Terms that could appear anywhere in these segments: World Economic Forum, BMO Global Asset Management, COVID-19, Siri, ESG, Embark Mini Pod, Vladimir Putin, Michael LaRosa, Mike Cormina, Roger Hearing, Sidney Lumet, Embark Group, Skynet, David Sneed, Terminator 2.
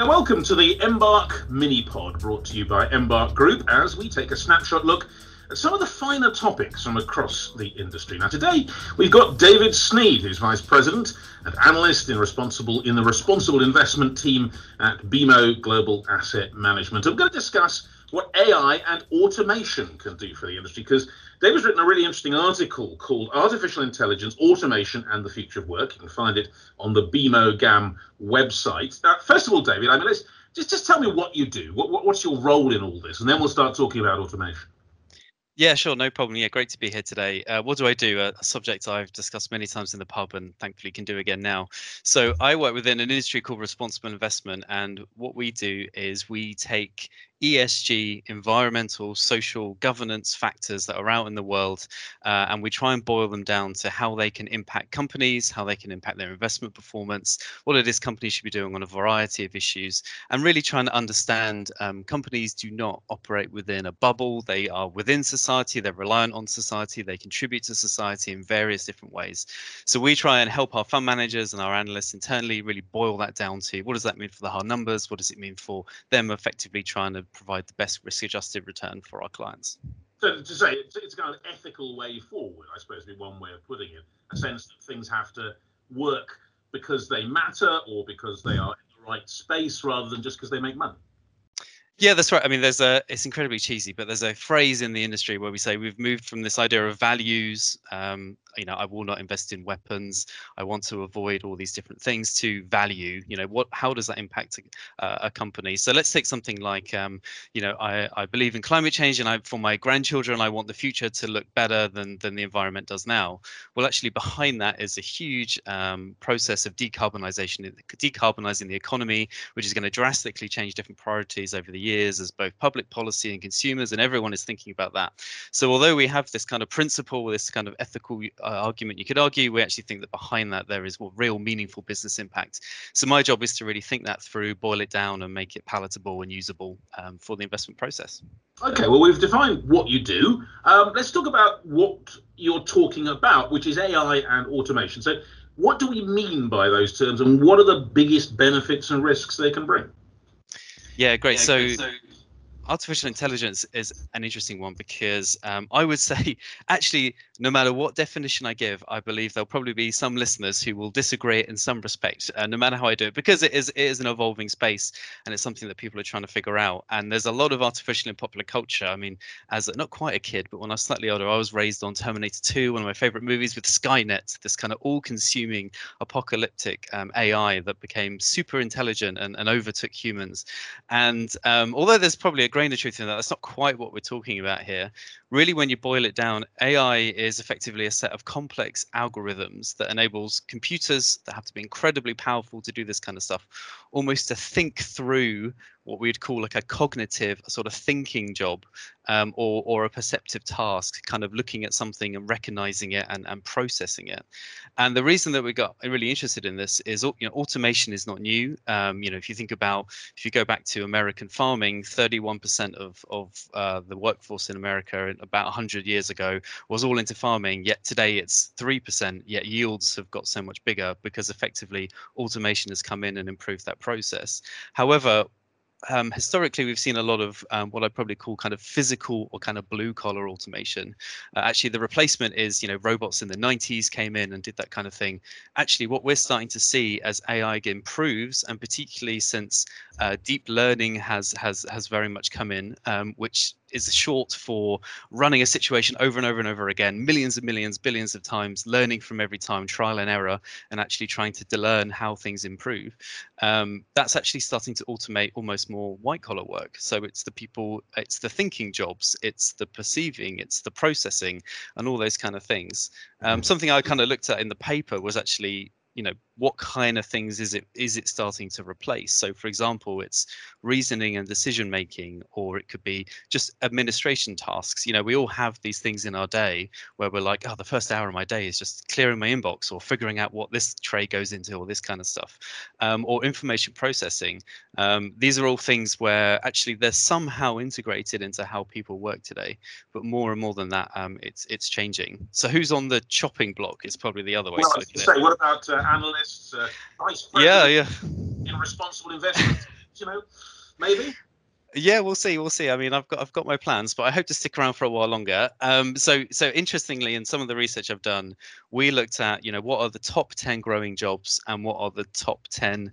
Now, welcome to the Embark Mini Pod, brought to you by Embark Group, as we take a snapshot look at some of the finer topics from across the industry. Now, today we've got David Sneed, who's Vice President and Analyst in the Responsible Investment Team at BMO Global Asset Management. I'm going to discuss what AI and automation can do for the industry, because David's written a really interesting article called Artificial Intelligence, Automation and the Future of Work. You can find it on the BMO GAM website. First of all, David, I mean, let's just tell me what you do. What's your role in all this? And then we'll start talking about automation. Yeah, sure. No problem. Yeah, great to be here today. What do I do? A subject I've discussed many times in the pub and thankfully can do again now. So I work within an industry called responsible investment. And what we do is we take ESG, environmental, social, governance factors that are out in the world, and we try and boil them down to how they can impact companies, how they can impact their investment performance, what it is companies should be doing on a variety of issues, and really trying to understand companies do not operate within a bubble. They are within society, they're reliant on society, they contribute to society in various different ways. So we try and help our fund managers and our analysts internally really boil that down to what does that mean for the hard numbers, what does it mean for them effectively trying to provide the best risk-adjusted return for our clients. So to say, it's kind of an ethical way forward, I suppose, would be one way of putting it. A sense that things have to work because they matter or because they are in the right space rather than just because they make money. Yeah, that's right. I mean, it's incredibly cheesy, but there's a phrase in the industry where we say we've moved from this idea of values, I will not invest in weapons, I want to avoid all these different things, to value, how does that impact a company? So let's take something like, I believe in climate change, and for my grandchildren, I want the future to look better than the environment does now. Well, actually behind that is a huge process of decarbonising the economy, which is going to drastically change different priorities over the years as both public policy and consumers and everyone is thinking about that. So although we have this kind of principle, this kind of ethical argument, you could argue, we actually think that behind that there is real meaningful business impact. So my job is to really think that through, boil it down and make it palatable and usable for the investment process. Okay, well, we've defined what you do. Let's talk about what you're talking about, which is AI and automation. So what do we mean by those terms and what are the biggest benefits and risks they can bring? Yeah, great. So artificial intelligence is an interesting one because I would say, actually, no matter what definition I give, I believe there'll probably be some listeners who will disagree in some respect, no matter how I do it, because it is an evolving space and it's something that people are trying to figure out. And there's a lot of artificial in popular culture. I mean, not quite a kid, but when I was slightly older, I was raised on Terminator 2, one of my favorite movies, with Skynet, this kind of all-consuming apocalyptic AI that became super intelligent and overtook humans. And although there's probably a grain of truth in that, that's not quite what we're talking about here. Really, when you boil it down, AI is effectively a set of complex algorithms that enables computers that have to be incredibly powerful to do this kind of stuff, almost to think through what we'd call like a cognitive sort of thinking job or a perceptive task, kind of looking at something and recognizing it and processing it. And the reason that we got really interested in this is, automation is not new. If you go back to American farming, 31% of the workforce in America about 100 years ago was all into farming, yet today it's 3%, yet yields have got so much bigger because effectively automation has come in and improved that process. However, historically, we've seen a lot of what I probably call kind of physical or kind of blue collar automation. Actually, the replacement is, robots in the 90s came in and did that kind of thing. Actually, what we're starting to see as AI improves, and particularly since deep learning has very much come in, which is short for running a situation over and over and over again, millions and millions, billions of times, learning from every time, trial and error, and actually trying to learn how things improve. That's actually starting to automate almost more white collar work. So it's the people, it's the thinking jobs, it's the perceiving, it's the processing, and all those kind of things. Something I kind of looked at in the paper was actually, what kind of things is it starting to replace? So, for example, it's reasoning and decision making, or it could be just administration tasks. We all have these things in our day where we're like, oh, the first hour of my day is just clearing my inbox or figuring out what this tray goes into or this kind of stuff, or information processing. These are all things where actually they're somehow integrated into how people work today. But more and more than that, it's changing. So who's on the chopping block is probably the other way. Well, I was going to say, what about analysts? Vice President in responsible investment? you know, maybe. Yeah, we'll see. We'll see. I mean, I've got my plans, but I hope to stick around for a while longer. So interestingly, in some of the research I've done, we looked at, you know, what are the top 10 growing jobs and what are the top 10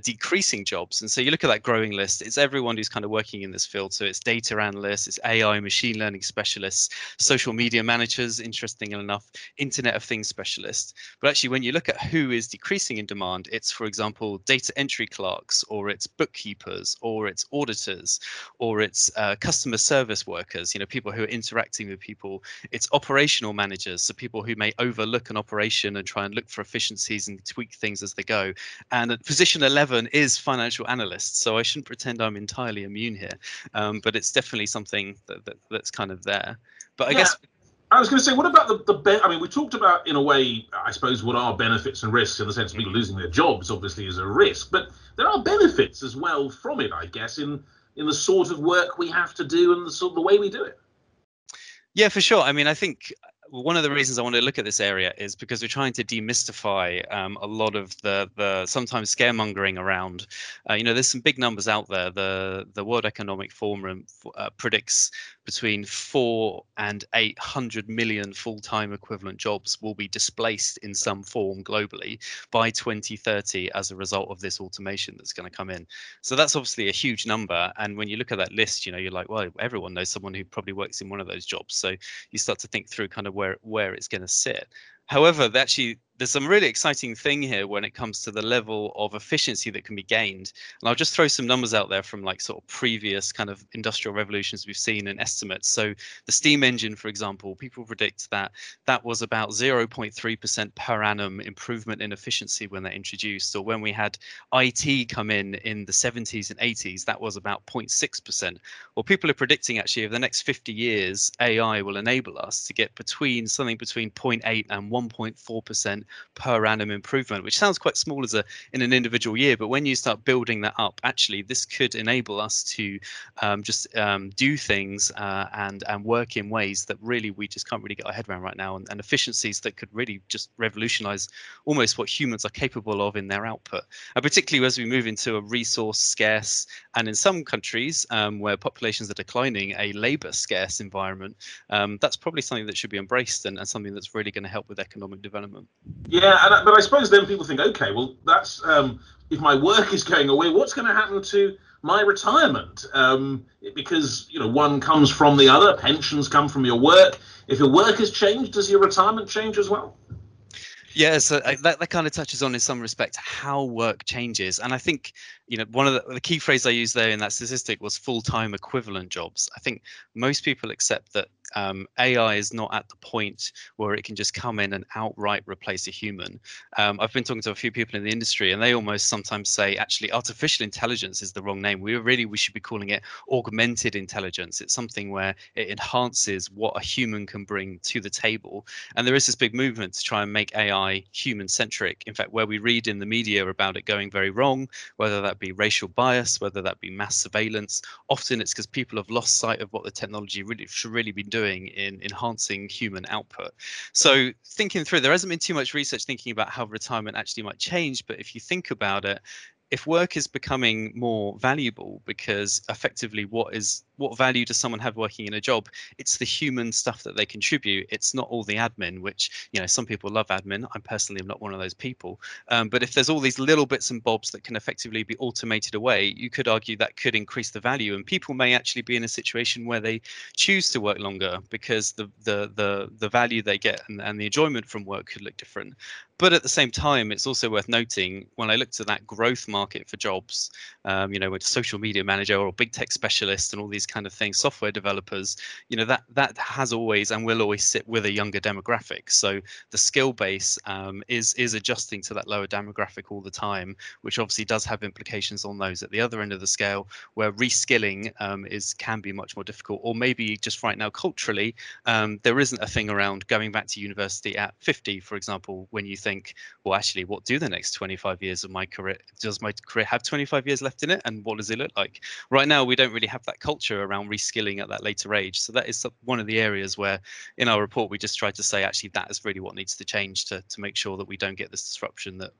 decreasing jobs. And so you look at that growing list, it's everyone who's kind of working in this field. So it's data analysts, it's AI, machine learning specialists, social media managers, interesting enough, Internet of Things specialists. But actually, when you look at who is decreasing in demand, it's, for example, data entry clerks, or it's bookkeepers, or it's auditors, or it's customer service workers, you know, people who are interacting with people. It's operational managers, so people who may overlook an operation and try and look for efficiencies and tweak things as they go. And at position 11 is financial analysts, so I shouldn't pretend I'm entirely immune here, but it's definitely something that's kind of there. But I guess I was going to say, what about the I mean, we talked about, in a way, I suppose, what are benefits and risks, in the sense of people losing their jobs, obviously, is a risk. But there are benefits as well from it, I guess, in the sort of work we have to do and the sort of the way we do it. Yeah, for sure. I mean, I think one of the reasons I want to look at this area is because we're trying to demystify a lot of the sometimes scaremongering around. You know, there's some big numbers out there. The World Economic Forum predicts between 4 and 800 million full-time equivalent jobs will be displaced in some form globally by 2030 as a result of this automation that's going to come in. So that's obviously a huge number. And when you look at that list, you know, you're like, well, everyone knows someone who probably works in one of those jobs. So you start to think through kind of where it's going to sit. However, actually, there's some really exciting thing here when it comes to the level of efficiency that can be gained. And I'll just throw some numbers out there from like sort of previous kind of industrial revolutions we've seen and estimates. So the steam engine, for example, people predict that was about 0.3% per annum improvement in efficiency when they introduced, or when we had IT come in the 70s and 80s, that was about 0.6%. Well, people are predicting actually over the next 50 years, AI will enable us to get something between 0.8 and 1.4% per annum improvement, which sounds quite small as in an individual year, but when you start building that up, actually this could enable us to do things and work in ways that really we just can't really get our head around right now, and efficiencies that could really just revolutionize almost what humans are capable of in their output, and particularly as we move into a resource scarce, and in some countries where populations are declining, a labor scarce environment. That's probably something that should be embraced and something that's really going to help with economic development. Yeah, but I suppose then people think, okay, well, that's if my work is going away, what's going to happen to my retirement? Because, you know, one comes from the other. Pensions come from your work. If your work has changed, does your retirement change as well? Yeah, so that kind of touches on, in some respect, how work changes. And I think, you know, one of the key phrase I used there in that statistic was full-time equivalent jobs. I think most people accept that AI is not at the point where it can just come in and outright replace a human. I've been talking to a few people in the industry, and they almost sometimes say, actually, artificial intelligence is the wrong name. We should be calling it augmented intelligence. It's something where it enhances what a human can bring to the table. And there is this big movement to try and make AI human-centric. In fact, where we read in the media about it going very wrong, whether that be racial bias, whether that be mass surveillance, often it's because people have lost sight of what the technology really should really be doing in enhancing human output. So thinking through, there hasn't been too much research thinking about how retirement actually might change, but if you think about it, if work is becoming more valuable, because effectively what value does someone have working in a job? It's the human stuff that they contribute. It's not all the admin, which, you know, some people love admin. I personally am not one of those people. But if there's all these little bits and bobs that can effectively be automated away, you could argue that could increase the value, and people may actually be in a situation where they choose to work longer because the value they get and the enjoyment from work could look different. But at the same time, it's also worth noting, when I looked at that growth market for jobs, you know, with social media manager or big tech specialist and all these kind of things, software developers, you know, that has always and will always sit with a younger demographic. So the skill base is adjusting to that lower demographic all the time, which obviously does have implications on those at the other end of the scale, where reskilling can be much more difficult. Or maybe just right now, culturally, there isn't a thing around going back to university at 50, for example, when you think, well, actually, what do the next 25 years of my career, does my career have 25 years left in it, and what does it look like? Right now, we don't really have that culture around reskilling at that later age. So that is one of the areas where in our report, we just tried to say, actually, that is really what needs to change to make sure that we don't get this disruption that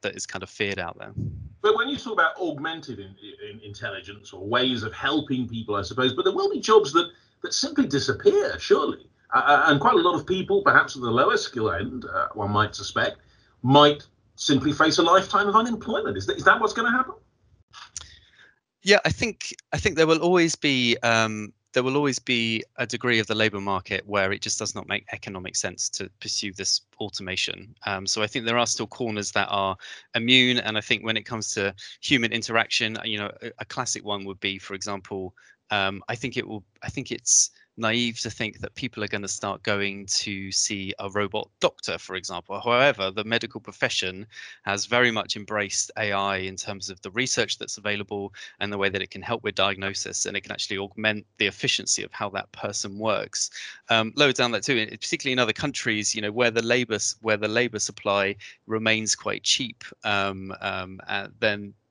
that is kind of feared out there. But when you talk about augmented in intelligence or ways of helping people, I suppose, but there will be jobs that simply disappear, surely. And quite a lot of people, perhaps at the lower skill end, one might suspect, might simply face a lifetime of unemployment. Is that what's going to happen? Yeah, I think there will always be a degree of the labour market where it just does not make economic sense to pursue this automation. So I think there are still corners that are immune. And I think when it comes to human interaction, you know, a classic one would be, for example, I think it's naive to think that people are going to start going to see a robot doctor, for example. However, the medical profession has very much embraced AI in terms of the research that's available and the way that it can help with diagnosis, and it can actually augment the efficiency of how that person works. Lower down that too, particularly in other countries, you know, where the labour supply remains quite cheap,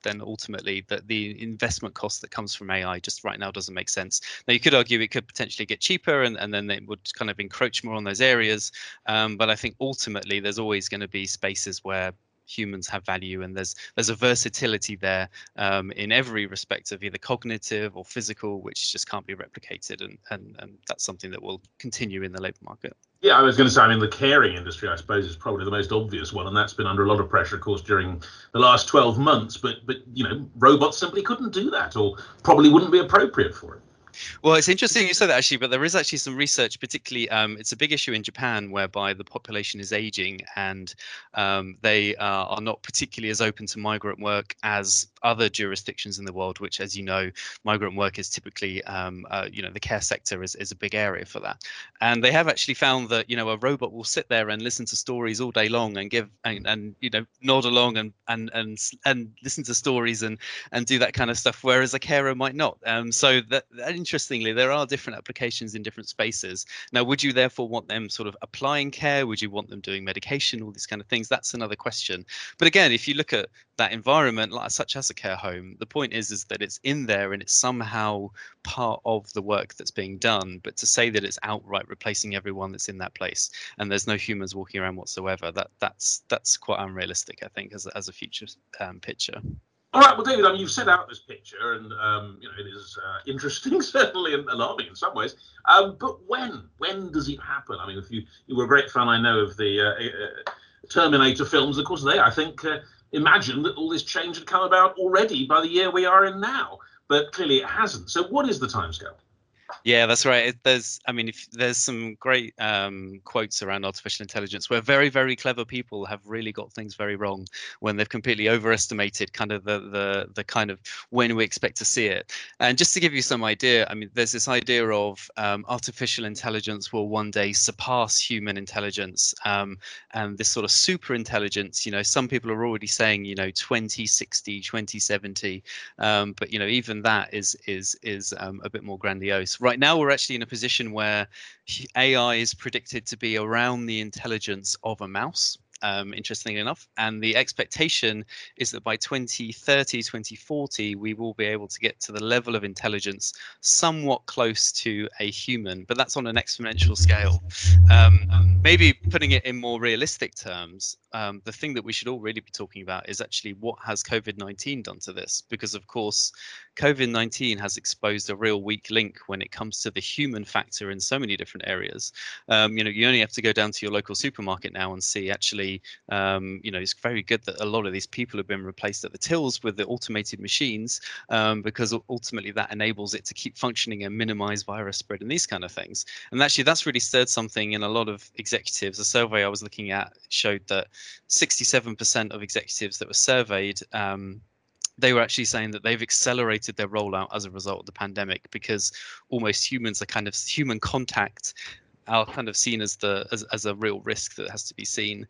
then ultimately that the investment cost that comes from AI just right now doesn't make sense. Now, you could argue it could potentially get cheaper and then it would kind of encroach more on those areas. But I think ultimately there's always going to be spaces where humans have value, and there's a versatility there in every respect of either cognitive or physical, which just can't be replicated, and that's something that will continue in the labour market. Yeah, I was going to say, I mean, the caring industry, I suppose, is probably the most obvious one, and that's been under a lot of pressure, of course, during the last 12 months. But you know, robots simply couldn't do that, or probably wouldn't be appropriate for it. Well, it's interesting you said that actually, but there is actually some research, particularly it's a big issue in Japan, whereby the population is aging, and they are not particularly as open to migrant work as other jurisdictions in the world, which, as you know, migrant work is typically, you know, the care sector is a big area for that. And they have actually found that, you know, a robot will sit there and listen to stories all day long and give and you know, nod along and listen to stories and do that kind of stuff, whereas a carer might not. So that interestingly, there are different applications in different spaces. Now, would you therefore want them sort of applying care? Would you want them doing medication? All these kind of things. That's another question. But again, if you look at that environment, like such as a care home, the point is that it's in there and it's somehow part of the work that's being done. But to say that it's outright replacing everyone that's in that place and there's no humans walking around whatsoever, that's quite unrealistic, I think, as a future picture. All right, well, David, I mean, you've set out this picture, and you know, it is interesting, certainly, and alarming in some ways. But when does it happen? I mean, if you were a great fan, I know, of the Terminator films. Of course, they, I think, imagined that all this change had come about already by the year we are in now, but clearly it hasn't. So, what is the timescale? Yeah, that's right. There's some great quotes around artificial intelligence where very, very clever people have really got things very wrong when they've completely overestimated kind of the kind of when we expect to see it. And just to give you some idea, I mean, there's this idea of artificial intelligence will one day surpass human intelligence, and this sort of super intelligence. You know, some people are already saying, you know, 2060, 2070, but you know, even that is a bit more grandiose. Right now, we're actually in a position where AI is predicted to be around the intelligence of a mouse, interestingly enough. And the expectation is that by 2030, 2040, we will be able to get to the level of intelligence somewhat close to a human, but that's on an exponential scale. Maybe putting it in more realistic terms, the thing that we should all really be talking about is actually what has COVID-19 done to this? Because, of course, COVID-19 has exposed a real weak link when it comes to the human factor in so many different areas. You know, you only have to go down to your local supermarket now and see actually, you know, it's very good that a lot of these people have been replaced at the tills with the automated machines, because ultimately that enables it to keep functioning and minimize virus spread and these kind of things. And actually, that's really stirred something in a lot of executives. A survey I was looking at showed that 67% of executives that were surveyed, they were actually saying that they've accelerated their rollout as a result of the pandemic, because almost humans are kind of human contact are kind of seen as a real risk that has to be seen.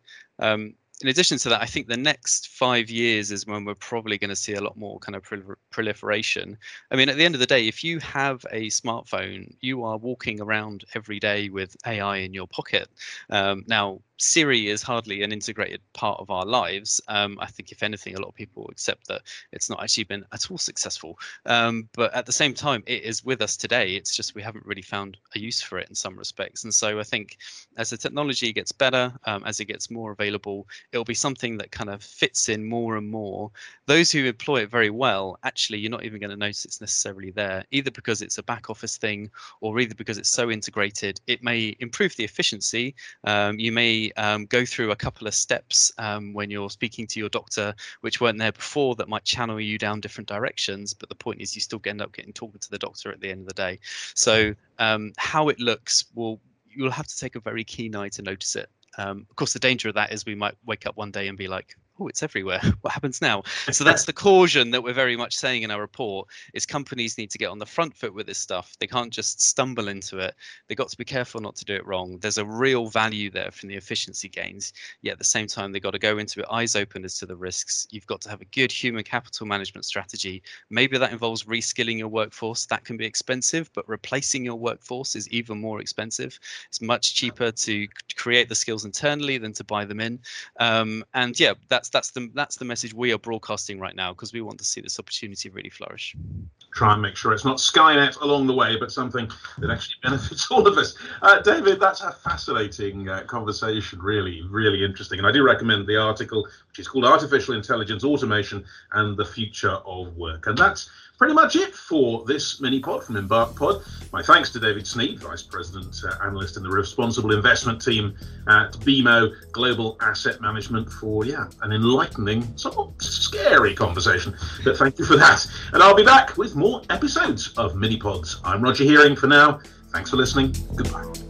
In addition to that, I think the next 5 years is when we're probably going to see a lot more kind of proliferation. I mean, at the end of the day, if you have a smartphone, you are walking around every day with AI in your pocket. Now, Siri is hardly an integrated part of our lives. I think if anything, a lot of people accept that it's not actually been at all successful. But at the same time, it is with us today. It's just we haven't really found a use for it in some respects. And so I think as the technology gets better, as it gets more available, it'll be something that kind of fits in more and more. Those who employ it very well, actually, you're not even going to notice it's necessarily there, either because it's a back office thing or either because it's so integrated. It may improve the efficiency. You may go through a couple of steps when you're speaking to your doctor, which weren't there before, that might channel you down different directions. But the point is you still end up talking to the doctor at the end of the day. So how it looks, you'll have to take a very keen eye to notice it. Of course, the danger of that is we might wake up one day and be like, oh, it's everywhere. What happens now? So that's the caution that we're very much saying in our report is companies need to get on the front foot with this stuff. They can't just stumble into it. They've got to be careful not to do it wrong. There's a real value there from the efficiency gains. Yet at the same time, they've got to go into it eyes open as to the risks. You've got to have a good human capital management strategy. Maybe that involves reskilling your workforce. That can be expensive, but replacing your workforce is even more expensive. It's much cheaper to create the skills internally than to buy them in. And yeah, that's the message we are broadcasting right now, because we want to see this opportunity really flourish. Try and make sure it's not Skynet along the way, but something that actually benefits all of us. David, that's a fascinating conversation, really, really interesting. And I do recommend the article, which is called Artificial Intelligence, Automation and the Future of Work. And that's pretty much it for this mini pod from Embark Pod. My thanks to David Sneed, Vice President, Analyst in the Responsible Investment Team at BMO Global Asset Management for, an enlightening, somewhat scary conversation. But thank you for that. And I'll be back with more episodes of mini pods. I'm Roger Hearing for now. Thanks for listening. Goodbye.